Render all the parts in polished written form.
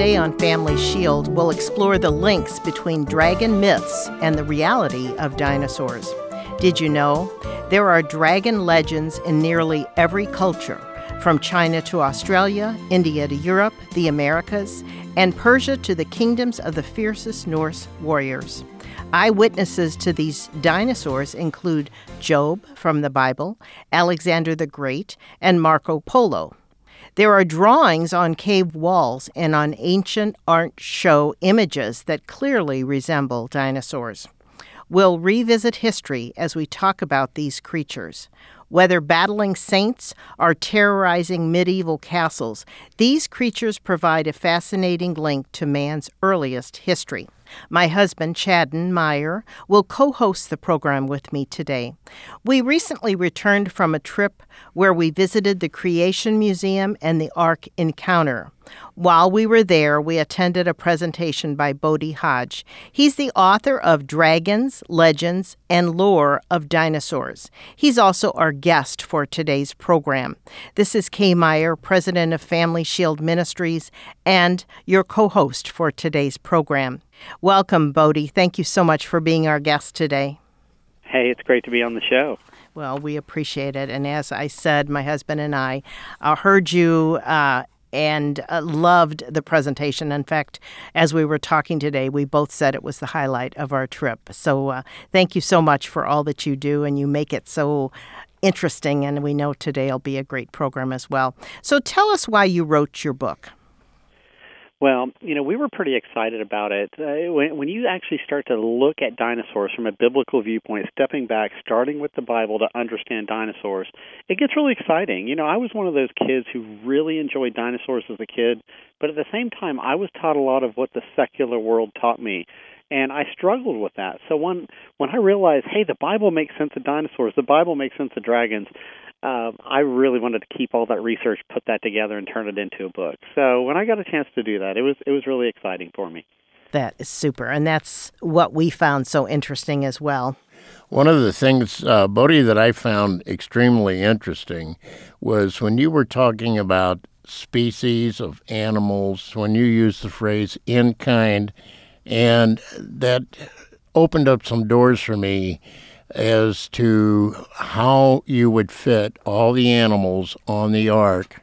Today on Family Shield, we'll explore the links between dragon myths and the reality of dinosaurs. Did you know? There are dragon legends in nearly every culture, from China to Australia, India to Europe, the Americas, and Persia to the kingdoms of the fiercest Norse warriors. Eyewitnesses to these dinosaurs include Job from the Bible, Alexander the Great, and Marco Polo. There are drawings on cave walls and on ancient art show images that clearly resemble dinosaurs. We'll revisit history as we talk about these creatures. Whether battling saints or terrorizing medieval castles, these creatures provide a fascinating link to man's earliest history. My husband, Chadden Meyer, will co-host the program with me today. We recently returned from a trip where we visited the Creation Museum and the Ark Encounter. While we were there, we attended a presentation by Bodie Hodge. He's the author of Dragons, Legends, and Lore of Dinosaurs. He's also our guest for today's program. This is Kay Meyer, president of Family Shield Ministries, and your co-host for today's program. Welcome, Bodie. Thank you so much for being our guest today. Hey, it's great to be on the show. Well, we appreciate it. And as I said, my husband and I heard you and loved the presentation. In fact, as we were talking today, we both said it was the highlight of our trip. So thank you so much for all that you do, and you make it so interesting, and we know today will be a great program as well. So tell us why you wrote your book. Well, you know, we were pretty excited about it. When you actually start to look at dinosaurs from a biblical viewpoint, stepping back, starting with the Bible to understand dinosaurs, it gets really exciting. You know, I was one of those kids who really enjoyed dinosaurs as a kid, but at the same time, I was taught a lot of what the secular world taught me, and I struggled with that. So when I realized, hey, the Bible makes sense of dinosaurs, the Bible makes sense of dragons, I really wanted to keep all that research, put that together, and turn it into a book. So when I got a chance to do that, it was really exciting for me. That is super, and that's what we found so interesting as well. One of the things, Bodie, that I found extremely interesting was when you were talking about species of animals, when you used the phrase in kind, and that opened up some doors for me as to how you would fit all the animals on the ark.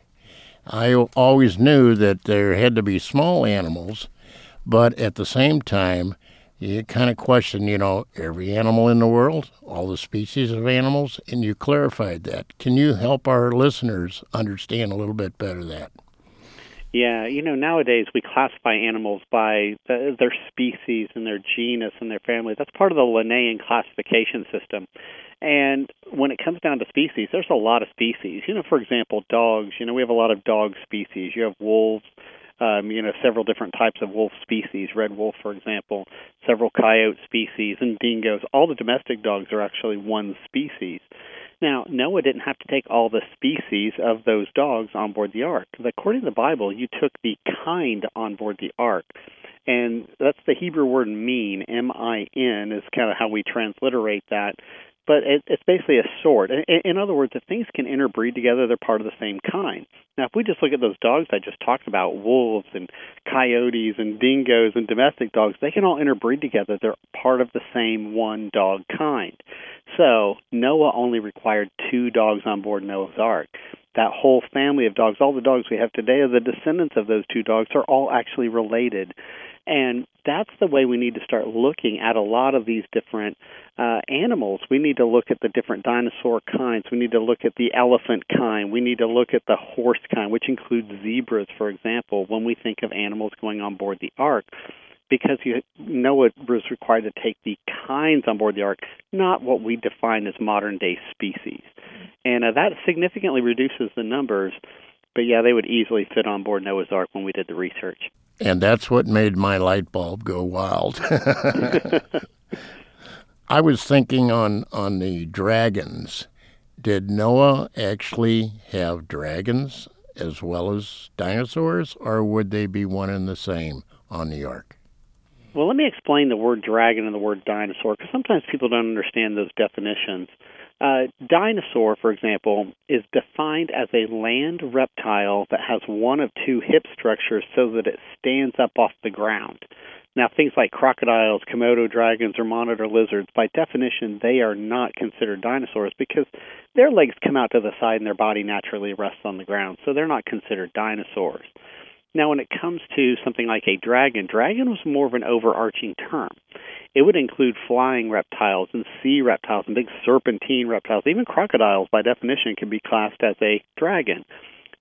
I always knew that there had to be small animals, but at the same time, you kind of question, you know, every animal in the world, all the species of animals, and you clarified that. Can you help our listeners understand a little bit better that? Yeah, you know, nowadays we classify animals by their species and their genus and their family. That's part of the Linnaean classification system. And when it comes down to species, there's a lot of species. You know, for example, dogs. You know, we have a lot of dog species. You have wolves, you know, several different types of wolf species, red wolf, for example, several coyote species and dingoes. All the domestic dogs are actually one species. Now, Noah didn't have to take all the species of those dogs on board the ark. According to the Bible, you took the kind on board the ark. And that's the Hebrew word mean, M-I-N, is kind of how we transliterate that. But it's basically a sort. In other words, if things can interbreed together, they're part of the same kind. Now, if we just look at those dogs I just talked about, wolves and coyotes and dingoes and domestic dogs, they can all interbreed together. They're part of the same one dog kind. So Noah only required 2 dogs on board Noah's Ark. That whole family of dogs, all the dogs we have today are the descendants of those 2 dogs, are all actually related. And that's the way we need to start looking at a lot of these different animals. We need to look at the different dinosaur kinds. We need to look at the elephant kind. We need to look at the horse kind, which includes zebras, for example, when we think of animals going on board the ark. Because Noah was required to take the kinds on board the ark, not what we define as modern-day species. And that significantly reduces the numbers. But yeah, they would easily fit on board Noah's Ark when we did the research. And that's what made my light bulb go wild. I was thinking on the dragons. Did Noah actually have dragons as well as dinosaurs, or would they be one and the same on the ark? Well, let me explain the word dragon and the word dinosaur, because sometimes people don't understand those definitions. Dinosaur, for example, is defined as a land reptile that has one of two hip structures so that it stands up off the ground. Now, things like crocodiles, Komodo dragons, or monitor lizards, by definition, they are not considered dinosaurs because their legs come out to the side and their body naturally rests on the ground, so they're not considered dinosaurs. Now, when it comes to something like a dragon, dragon was more of an overarching term. It would include flying reptiles and sea reptiles and big serpentine reptiles. Even crocodiles, by definition, can be classed as a dragon.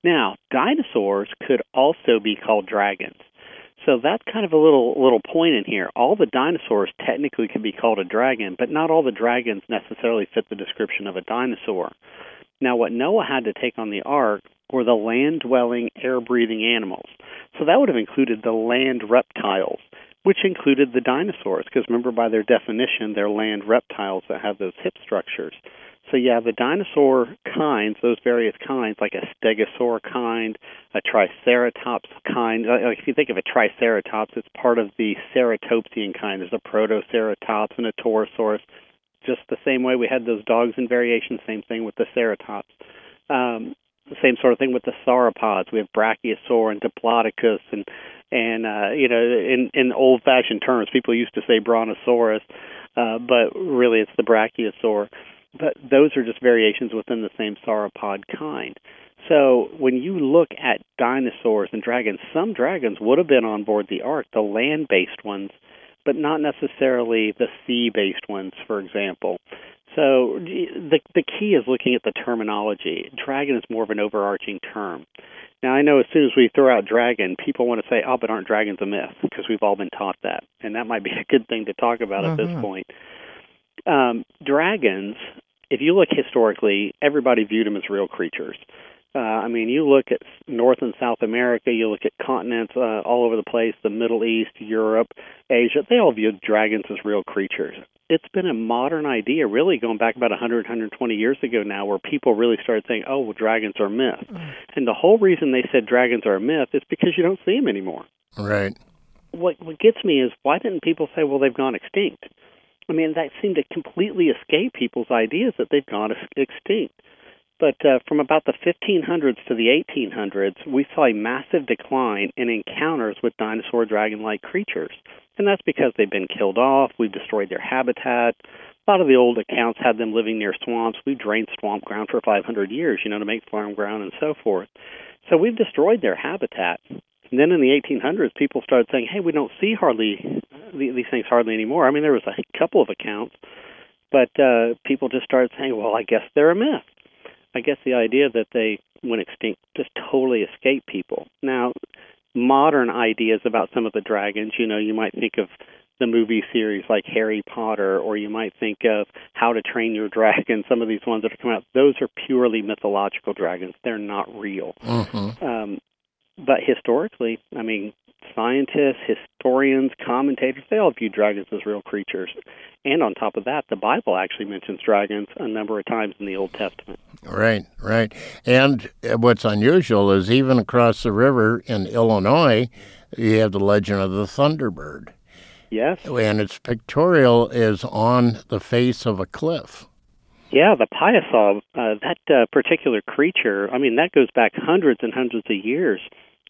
Now, dinosaurs could also be called dragons. So that's kind of a little point in here. All the dinosaurs technically could be called a dragon, but not all the dragons necessarily fit the description of a dinosaur. Now, what Noah had to take on the ark were the land-dwelling, air-breathing animals. So that would have included the land reptiles, which included the dinosaurs, because remember, by their definition, they're land reptiles that have those hip structures. So yeah, the dinosaur kinds, those various kinds, like a stegosaur kind, a triceratops kind. Like if you think of a triceratops, it's part of the ceratopsian kind. There's a protoceratops and a taurosaurus. Just the same way we had those dogs in variation, same thing with the ceratops. Same sort of thing with the sauropods. We have brachiosaur and diplodocus, and in old-fashioned terms, people used to say brontosaurus, but really it's the brachiosaur. But those are just variations within the same sauropod kind. So when you look at dinosaurs and dragons, some dragons would have been on board the ark, the land-based ones, but not necessarily the sea-based ones, for example. So the key is looking at the terminology. Dragon is more of an overarching term. Now, I know as soon as we throw out dragon, people want to say, oh, but aren't dragons a myth? Because we've all been taught that. And that might be a good thing to talk about at this point. Dragons, if you look historically, everybody viewed them as real creatures. I mean, you look at North and South America, you look at continents all over the place, the Middle East, Europe, Asia, they all viewed dragons as real creatures. It's been a modern idea, really going back about 100, 120 years ago now, where people really started saying, oh, well, dragons are a myth. And the whole reason they said dragons are a myth is because you don't see them anymore. Right. What gets me is, why didn't people say, well, they've gone extinct? I mean, that seemed to completely escape people's ideas that they've gone extinct. But from about the 1500s to the 1800s, we saw a massive decline in encounters with dinosaur dragon-like creatures. And that's because they've been killed off, we've destroyed their habitat. A lot of the old accounts had them living near swamps. We've drained swamp ground for 500 years, to make farm ground and so forth. So we've destroyed their habitat. And then in the 1800s, people started saying, hey, we don't see hardly these things hardly anymore. I mean, there was a couple of accounts, but people just started saying, well, I guess they're a myth. I guess the idea that they went extinct just totally escaped people. Now, modern ideas about some of the dragons, you might think of the movie series like Harry Potter, or you might think of How to Train Your Dragon, some of these ones that are coming out. Those are purely mythological dragons. They're not real. But historically, I mean, scientists, historians, commentators, they all view dragons as real creatures. And on top of that, the Bible actually mentions dragons a number of times in the Old Testament. Right. And what's unusual is even across the river in Illinois, you have the legend of the Thunderbird. Yes. And its pictorial is on the face of a cliff. Yeah, the Piassov, that particular creature, I mean, that goes back hundreds and hundreds of years.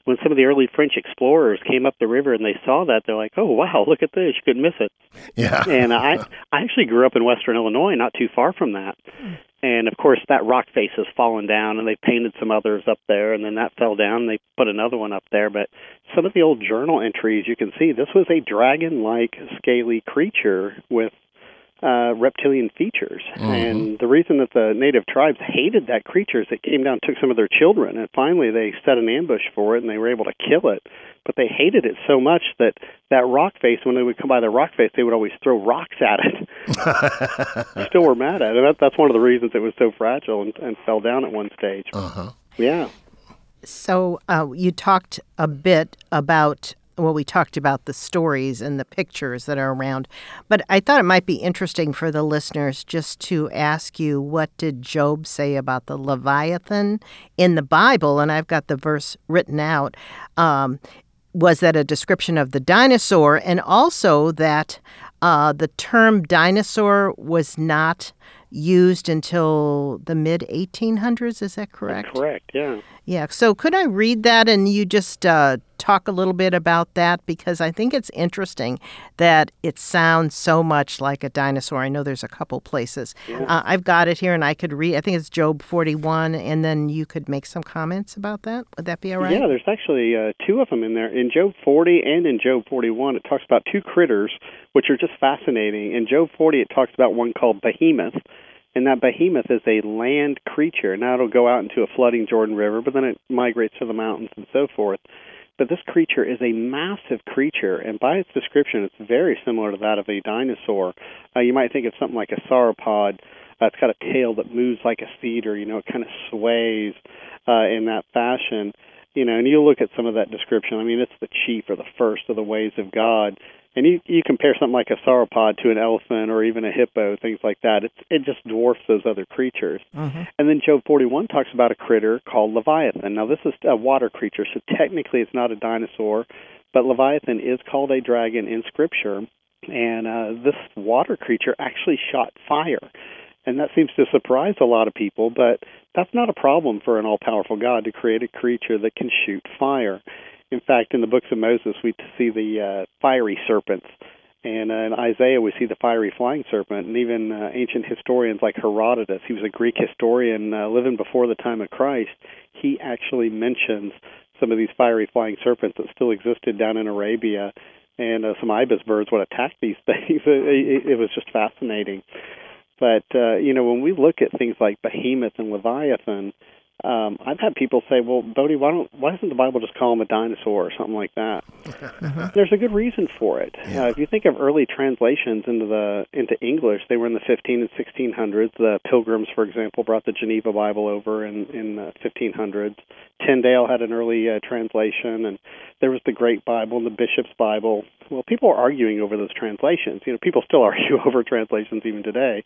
When some of the early French explorers came up the river and they saw that, they're like, oh, wow, look at this. You couldn't miss it. Yeah. And I actually grew up in western Illinois, not too far from that. And, of course, that rock face has fallen down, and they painted some others up there, and then that fell down, and they put another one up there. But some of the old journal entries, you can see this was a dragon-like, scaly creature with reptilian features. And the reason that the native tribes hated that creature is it came down and took some of their children, and finally they set an ambush for it and they were able to kill it. But they hated it so much that rock face, when they would come by the rock face, they would always throw rocks at it. They still were mad at it. And that's one of the reasons it was so fragile and fell down at one stage. Yeah. So you talked a bit about we talked about the stories and the pictures that are around, but I thought it might be interesting for the listeners just to ask you, what did Job say about the Leviathan in the Bible? And I've got the verse written out. Was that a description of the dinosaur? And also that the term dinosaur was not used until the mid-1800s. Is that correct? That's correct, yeah. Yeah, so could I read that and you just talk a little bit about that? Because I think it's interesting that it sounds so much like a dinosaur. I know there's a couple places. Yeah. I've got it here and I could read. I think it's Job 41, and then you could make some comments about that. Would that be all right? Yeah, there's actually two of them in there. In Job 40 and in Job 41, it talks about two critters, which are just fascinating. In Job 40, it talks about one called Behemoth. And that behemoth is a land creature. Now it'll go out into a flooding Jordan River, but then it migrates to the mountains and so forth. But this creature is a massive creature, and by its description, it's very similar to that of a dinosaur. You might think of something like a sauropod. It's got a tail that moves like a cedar. You know, it kind of sways in that fashion. You know, and you look at some of that description. I mean, it's the chief or the first of the ways of God. And you compare something like a sauropod to an elephant or even a hippo, things like that. It just dwarfs those other creatures. Mm-hmm. And then Job 41 talks about a critter called Leviathan. Now, this is a water creature, so technically it's not a dinosaur, but Leviathan is called a dragon in Scripture. And this water creature actually shot fire. And that seems to surprise a lot of people, but that's not a problem for an all-powerful God to create a creature that can shoot fire. In fact, in the books of Moses, we see the fiery serpents, and in Isaiah, we see the fiery flying serpent, and even ancient historians like Herodotus, he was a Greek historian living before the time of Christ, he actually mentions some of these fiery flying serpents that still existed down in Arabia, and some ibis birds would attack these things. It was just fascinating. But, you know, when we look at things like Behemoth and Leviathan, I've had people say, well, Bodie, why doesn't the Bible just call him a dinosaur or something like that? There's a good reason for it. Yeah. If you think of early translations into English, they were in the 1500s and 1600s. The Pilgrims, for example, brought the Geneva Bible over in the 1500s. Tyndale had an early translation, and there was the Great Bible and the Bishop's Bible. Well, people are arguing over those translations. You know, people still argue over translations even today.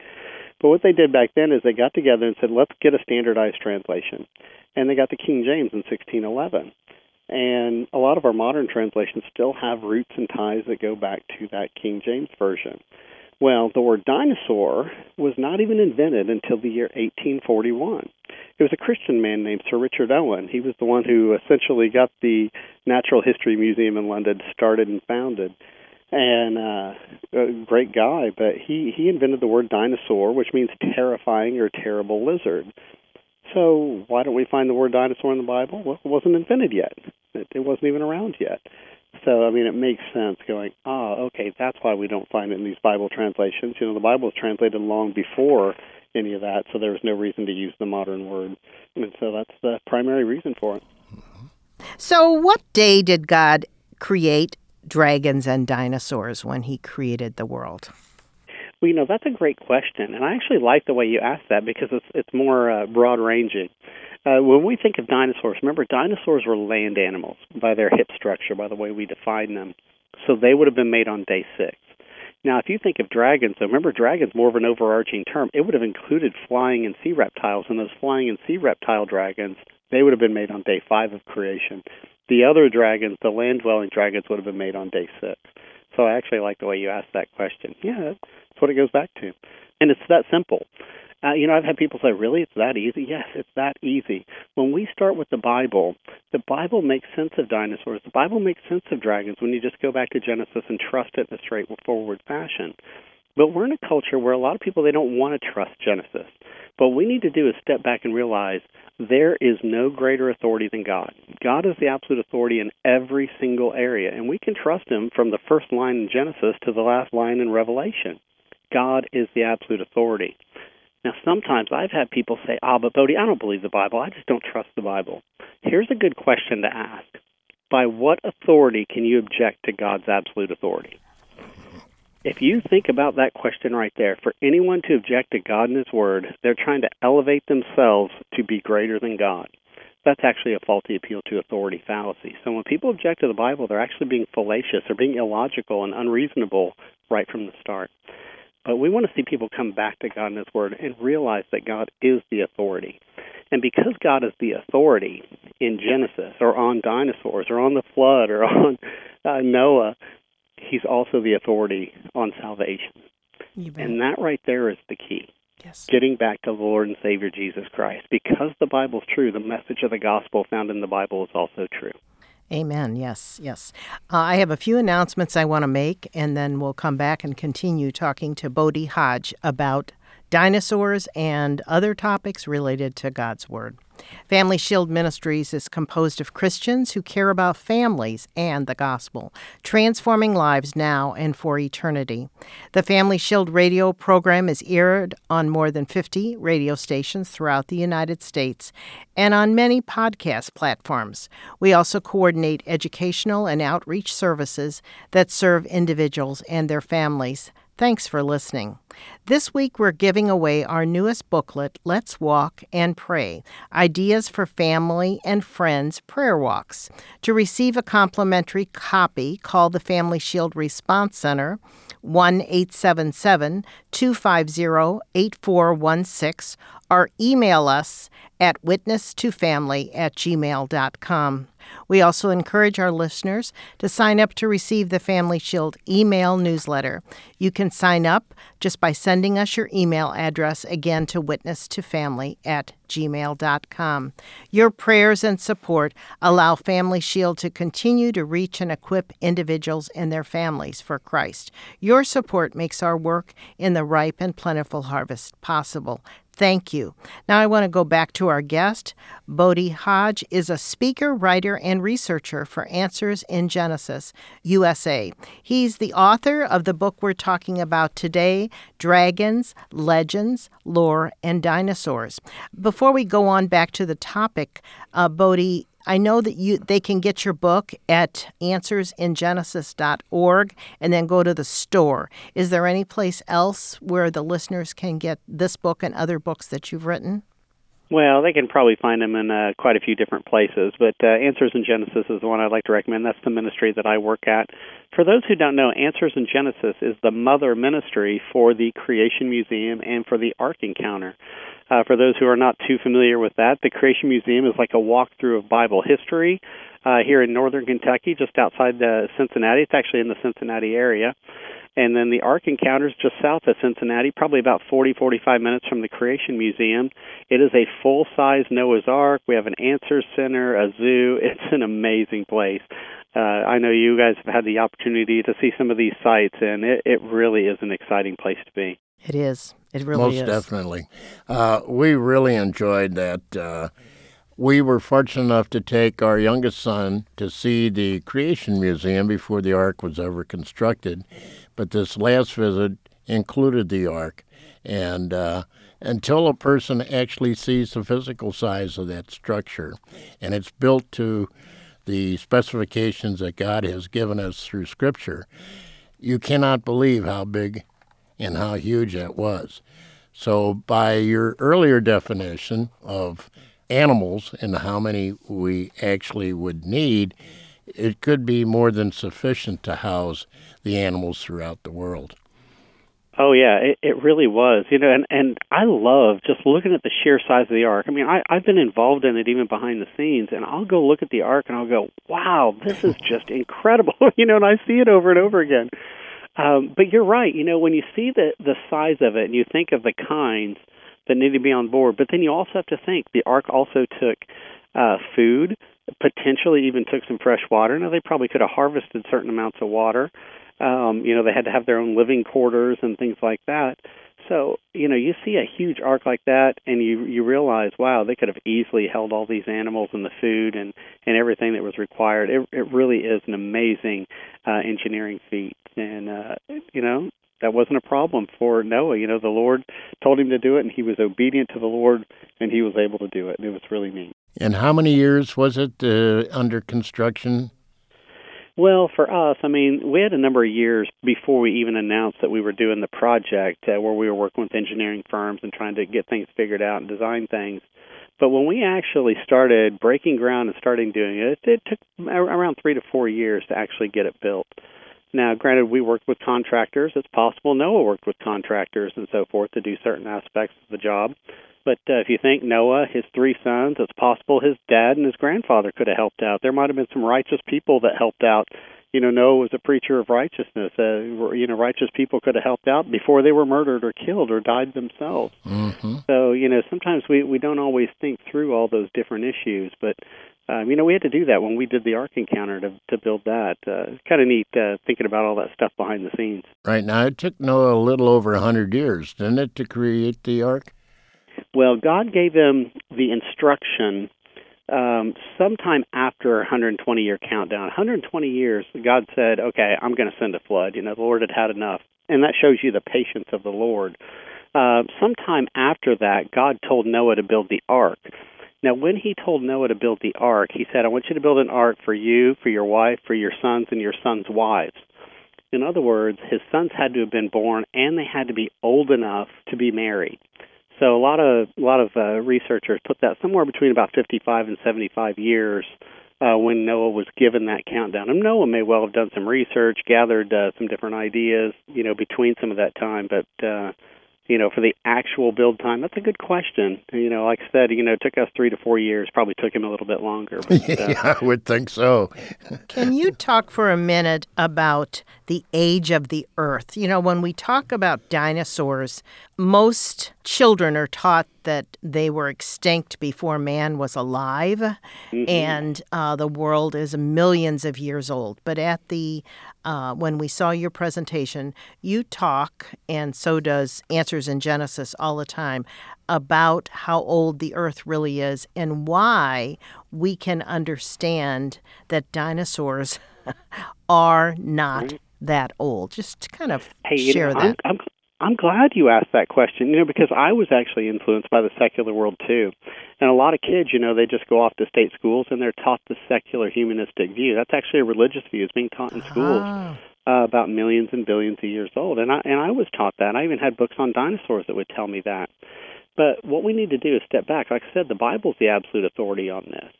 But what they did back then is they got together and said, let's get a standardized translation. And they got the King James in 1611. And a lot of our modern translations still have roots and ties that go back to that King James version. Well, the word dinosaur was not even invented until the year 1841. It was a Christian man named Sir Richard Owen. He was the one who essentially got the Natural History Museum in London started and founded. And a great guy, but he invented the word dinosaur, which means terrifying or terrible lizard. So why don't we find the word dinosaur in the Bible? Well, it wasn't invented yet. It wasn't even around yet. So, I mean, it makes sense going, okay, that's why we don't find it in these Bible translations. You know, the Bible was translated long before any of that, so there was no reason to use the modern word. And so that's the primary reason for it. So what day did God create dragons and dinosaurs when he created the world? Well, you know, that's a great question, and I actually like the way you asked that because it's more broad-ranging. When we think of dinosaurs, remember, dinosaurs were land animals by their hip structure, by the way we define them, so they would have been made on day 6. Now, if you think of dragons, though, remember, dragons more of an overarching term. It would have included flying and sea reptiles, and those flying and sea reptile dragons, they would have been made on day 5 of creation. The other dragons, the land-dwelling dragons, would have been made on day 6. So I actually like the way you asked that question. Yeah, that's what it goes back to. And it's that simple. You know, I've had people say, really, it's that easy? Yes, it's that easy. When we start with the Bible makes sense of dinosaurs. The Bible makes sense of dragons when you just go back to Genesis and trust it in a straightforward fashion. But we're in a culture where a lot of people, they don't want to trust Genesis. But what we need to do is step back and realize there is no greater authority than God. God is the absolute authority in every single area, and we can trust him from the first line in Genesis to the last line in Revelation. God is the absolute authority. Now, sometimes I've had people say, but Bodie, I don't believe the Bible. I just don't trust the Bible. Here's a good question to ask. By what authority can you object to God's absolute authority? If you think about that question right there, for anyone to object to God and his word, they're trying to elevate themselves to be greater than God. That's actually a faulty appeal to authority fallacy. So when people object to the Bible, they're actually being fallacious. They're being illogical and unreasonable right from the start. But we want to see people come back to God and his word and realize that God is the authority. And because God is the authority in Genesis or on dinosaurs or on the flood or on Noah, he's also the authority on salvation. And that right there is the key. Yes. Getting back to the Lord and Savior Jesus Christ. Because the Bible's true, the message of the gospel found in the Bible is also true. Amen. Yes, yes. I have a few announcements I want to make, and then we'll come back and continue talking to Bodie Hodge about dinosaurs and other topics related to God's Word. Family Shield Ministries is composed of Christians who care about families and the gospel, transforming lives now and for eternity. The Family Shield radio program is aired on more than 50 radio stations throughout the United States and on many podcast platforms. We also coordinate educational and outreach services that serve individuals and their families. Thanks for listening. This week, we're giving away our newest booklet, Let's Walk and Pray, Ideas for Family and Friends Prayer Walks. To receive a complimentary copy, call the Family Shield Response Center, 1-877-250-8416, or email us at witnesstofamily@gmail.com. We also encourage our listeners to sign up to receive the Family Shield email newsletter. You can sign up just by sending us your email address, again, to witnesstofamily@gmail.com. Your prayers and support allow Family Shield to continue to reach and equip individuals and their families for Christ. Your support makes our work in the ripe and plentiful harvest possible. Thank you. Now I want to go back to our guest. Bodie Hodge is a speaker, writer, and researcher for Answers in Genesis, USA. He's the author of the book we're talking about today, Dragons, Legends, Lore, and Dinosaurs. Before we go on back to the topic, Bodie, I know that they can get your book at answersingenesis.org and then go to the store. Is there any place else where the listeners can get this book and other books that you've written? Well, they can probably find them in quite a few different places, but Answers in Genesis is the one I'd like to recommend. That's the ministry that I work at. For those who don't know, Answers in Genesis is the mother ministry for the Creation Museum and for the Ark Encounter. For those who are not too familiar with that, the Creation Museum is like a walkthrough of Bible history here in northern Kentucky, just outside Cincinnati. It's actually in the Cincinnati area. And then the Ark Encounter is just south of Cincinnati, probably about 40, 45 minutes from the Creation Museum. It is a full-size Noah's Ark. We have an answer center, a zoo. It's an amazing place. I know you guys have had the opportunity to see some of these sites, and it really is an exciting place to be. It is. It really is. Most definitely. We really enjoyed that. We were fortunate enough to take our youngest son to see the Creation Museum before the Ark was ever constructed, but this last visit included the Ark. And until a person actually sees the physical size of that structure, and it's built to the specifications that God has given us through Scripture, you cannot believe how big and how huge that was. So by your earlier definition of animals and how many we actually would need, it could be more than sufficient to house the animals throughout the world. Oh, yeah, it really was. You know, and I love just looking at the sheer size of the Ark. I mean, I've been involved in it even behind the scenes, and I'll go look at the Ark and I'll go, wow, this is just incredible. You know, and I see it over and over again. But you're right. You know, when you see the size of it and you think of the kinds that need to be on board. But then you also have to think the Ark also took food, potentially even took some fresh water. Now, they probably could have harvested certain amounts of water. You know, they had to have their own living quarters and things like that. So, you know, you see a huge Ark like that, and you realize, wow, they could have easily held all these animals and the food and everything that was required. It really is an amazing engineering feat. And, you know, that wasn't a problem for Noah. You know, the Lord told him to do it, and he was obedient to the Lord, and he was able to do it. And it was really neat. And how many years was it under construction? Well, for us, I mean, we had a number of years before we even announced that we were doing the project where we were working with engineering firms and trying to get things figured out and design things. But when we actually started breaking ground and starting doing it, it took around 3 to 4 years to actually get it built. Now, granted, we worked with contractors. It's possible Noah worked with contractors and so forth to do certain aspects of the job. But if you think Noah, his 3 sons, it's possible his dad and his grandfather could have helped out. There might have been some righteous people that helped out Noah was a preacher of righteousness. Righteous people could have helped out before they were murdered or killed or died themselves. Mm-hmm. So, sometimes we don't always think through all those different issues. But, we had to do that when we did the Ark Encounter to build that. It's kind of neat thinking about all that stuff behind the scenes. Right. Now, it took Noah a little over 100 years, didn't it, to create the Ark? Well, God gave him the instruction sometime after 120-year countdown. 120 years, God said, okay, I'm going to send a flood. The Lord had enough. And that shows you the patience of the Lord. Sometime after that, God told Noah to build the ark. Now, when he told Noah to build the ark, he said, I want you to build an ark for you, for your wife, for your sons, and your sons' wives. In other words, his sons had to have been born, and they had to be old enough to be married. So a lot of researchers put that somewhere between about 55 and 75 years when Noah was given that countdown. And Noah may well have done some research, gathered some different ideas, between some of that time. But, for the actual build time, that's a good question. Like I said, it took us 3 to 4 years. Probably took him a little bit longer. But, yeah, I would think so. Can you talk for a minute about the age of the Earth? When we talk about dinosaurs, most children are taught that they were extinct before man was alive, mm-hmm. and the world is millions of years old. But at the when we saw your presentation, you talk, and so does Answers in Genesis all the time, about how old the Earth really is and why we can understand that dinosaurs are not that old. Just to kind of share that. I'm glad you asked that question, because I was actually influenced by the secular world, too. And a lot of kids, they just go off to state schools and they're taught the secular humanistic view. That's actually a religious view. It's being taught in schools about millions and billions of years old. And I was taught that. I even had books on dinosaurs that would tell me that. But what we need to do is step back. Like I said, the Bible's the absolute authority on this.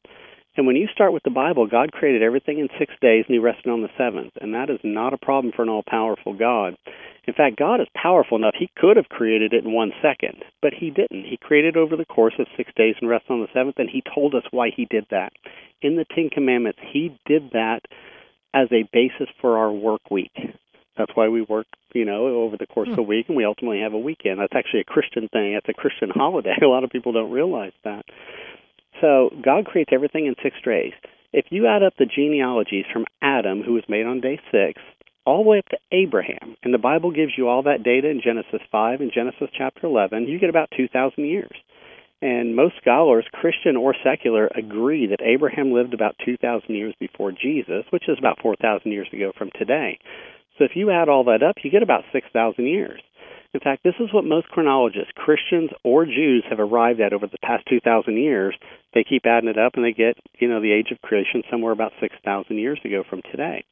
And when you start with the Bible, God created everything in 6 days, and he rested on the seventh. And that is not a problem for an all-powerful God. In fact, God is powerful enough, he could have created it in 1 second, but he didn't. He created over the course of 6 days and rested on the seventh, and he told us why he did that. In the Ten Commandments, he did that as a basis for our work week. That's why we work, over the course of a week, and we ultimately have a weekend. That's actually a Christian thing. That's a Christian holiday. A lot of people don't realize that. So God creates everything in 6 days. If you add up the genealogies from Adam, who was made on day 6, all the way up to Abraham, and the Bible gives you all that data in Genesis 5 and Genesis chapter 11, you get about 2,000 years. And most scholars, Christian or secular, agree that Abraham lived about 2,000 years before Jesus, which is about 4,000 years ago from today. So if you add all that up, you get about 6,000 years. In fact, this is what most chronologists, Christians or Jews, have arrived at over the past 2,000 years. They keep adding it up, and they get, the age of creation somewhere about 6,000 years ago from today.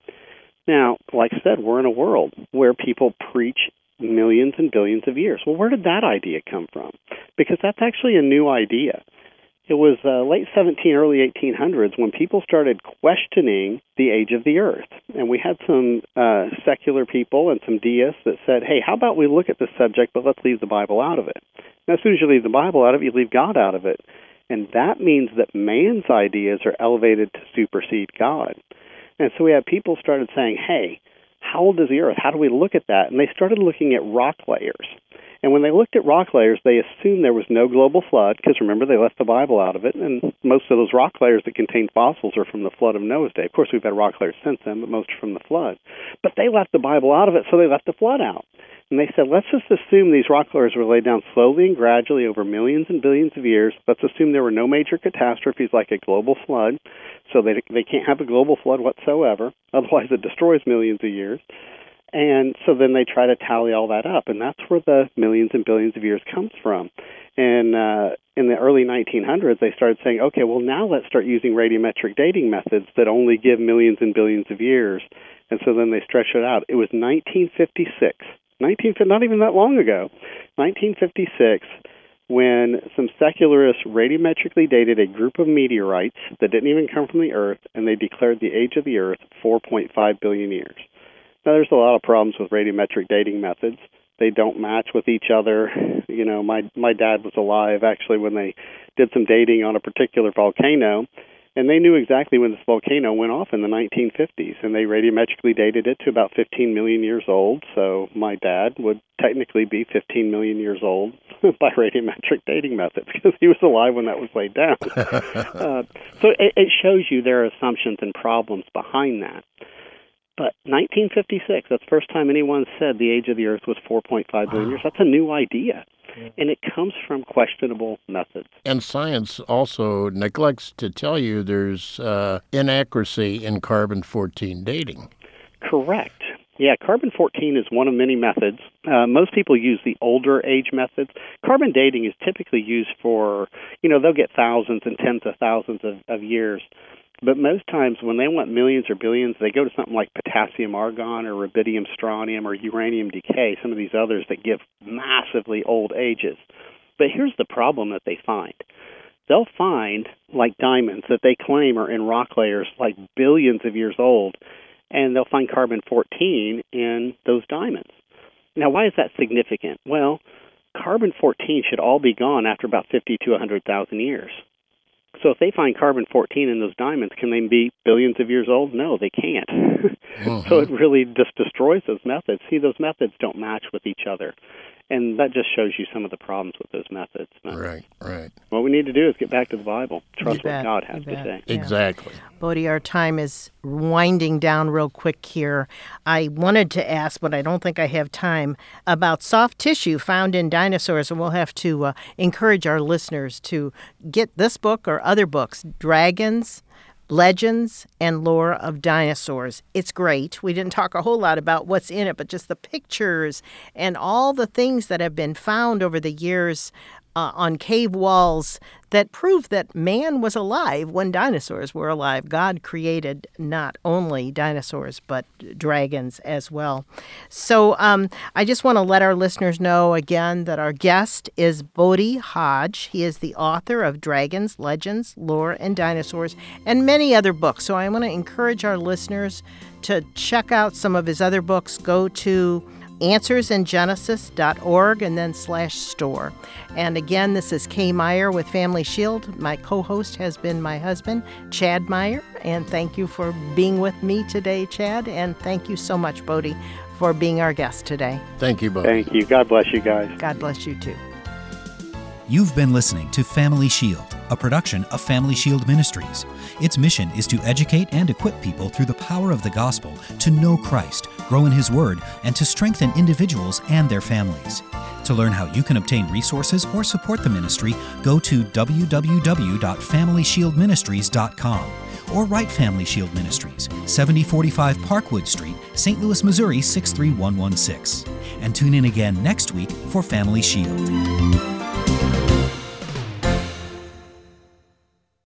Now, like I said, we're in a world where people preach millions and billions of years. Well, where did that idea come from? Because that's actually a new idea. It was late 17, early 1800s when people started questioning the age of the Earth. And we had some secular people and some deists that said, hey, how about we look at this subject, but let's leave the Bible out of it. Now, as soon as you leave the Bible out of it, you leave God out of it. And that means that man's ideas are elevated to supersede God. And so we had people started saying, hey, how old is the Earth? How do we look at that? And they started looking at rock layers. And when they looked at rock layers, they assumed there was no global flood, because remember, they left the Bible out of it, and most of those rock layers that contain fossils are from the flood of Noah's day. Of course, we've had rock layers since then, but most are from the flood. But they left the Bible out of it, so they left the flood out. And they said, let's just assume these rock layers were laid down slowly and gradually over millions and billions of years. Let's assume there were no major catastrophes like a global flood, so they can't have a global flood whatsoever. Otherwise, it destroys millions of years. And so then they try to tally all that up, and that's where the millions and billions of years comes from. And in the early 1900s, they started saying, okay, well, now let's start using radiometric dating methods that only give millions and billions of years. And so then they stretched it out. It was 1956, not even that long ago, 1956, when some secularists radiometrically dated a group of meteorites that didn't even come from the Earth, and they declared the age of the Earth 4.5 billion years. Now, there's a lot of problems with radiometric dating methods. They don't match with each other. My dad was alive, actually, when they did some dating on a particular volcano, And they knew exactly when this volcano went off in the 1950s, and they radiometrically dated it to about 15 million years old. So my dad would technically be 15 million years old by radiometric dating methods because he was alive when that was laid down. So it shows you there are assumptions and problems behind that. But 1956, that's the first time anyone said the age of the Earth was 4.5 billion years. That's a new idea. And it comes from questionable methods. And science also neglects to tell you there's inaccuracy in carbon-14 dating. Correct. Yeah, carbon-14 is one of many methods. Most people use the older age methods. Carbon dating is typically used for, you know, they'll get thousands and tens of thousands of years. But most times when they want millions or billions, they go to something like potassium argon or rubidium strontium or uranium decay, some of these others that give massively old ages. But here's the problem that they find. They'll find, like diamonds, that they claim are in rock layers like billions of years old, and they'll find carbon-14 in those diamonds. Now, why is that significant? Well, carbon-14 should all be gone after about 50 to 100,000 years. So if they find carbon-14 in those diamonds, can they be billions of years old? No, they can't. So it really just destroys those methods. See, those methods don't match with each other. And that just shows you some of the problems with those methods. Right, right. What we need to do is get back to the Bible. Trust what God has to say. Yeah. Exactly. Bodie, our time is winding down real quick here. I wanted to ask, but I don't think I have time, about soft tissue found in dinosaurs. And we'll have to encourage our listeners to get this book or other books, Dragons, Legends and Lore of Dinosaurs. It's great. We didn't talk a whole lot about what's in it, but just the pictures and all the things that have been found over the years on cave walls that prove that man was alive when dinosaurs were alive. God created not only dinosaurs, but dragons as well. So I just want to let our listeners know again that our guest is Bodie Hodge. He is the author of Dragons, Legends, Lore, and Dinosaurs, and many other books. So I want to encourage our listeners to check out some of his other books. Go to AnswersInGenesis.org and then /store. And again, this is Kay Meyer with Family Shield. My co-host has been my husband, Chad Meyer. And thank you for being with me today, Chad. And thank you so much, Bodie, for being our guest today. Thank you, Bodie. Thank you. God bless you guys. God bless you, too. You've been listening to Family Shield, a production of Family Shield Ministries. Its mission is to educate and equip people through the power of the gospel to know Christ, grow in His Word, and to strengthen individuals and their families. To learn how you can obtain resources or support the ministry, go to www.familyshieldministries.com or write Family Shield Ministries, 7045 Parkwood Street, St. Louis, Missouri, 63116. And tune in again next week for Family Shield.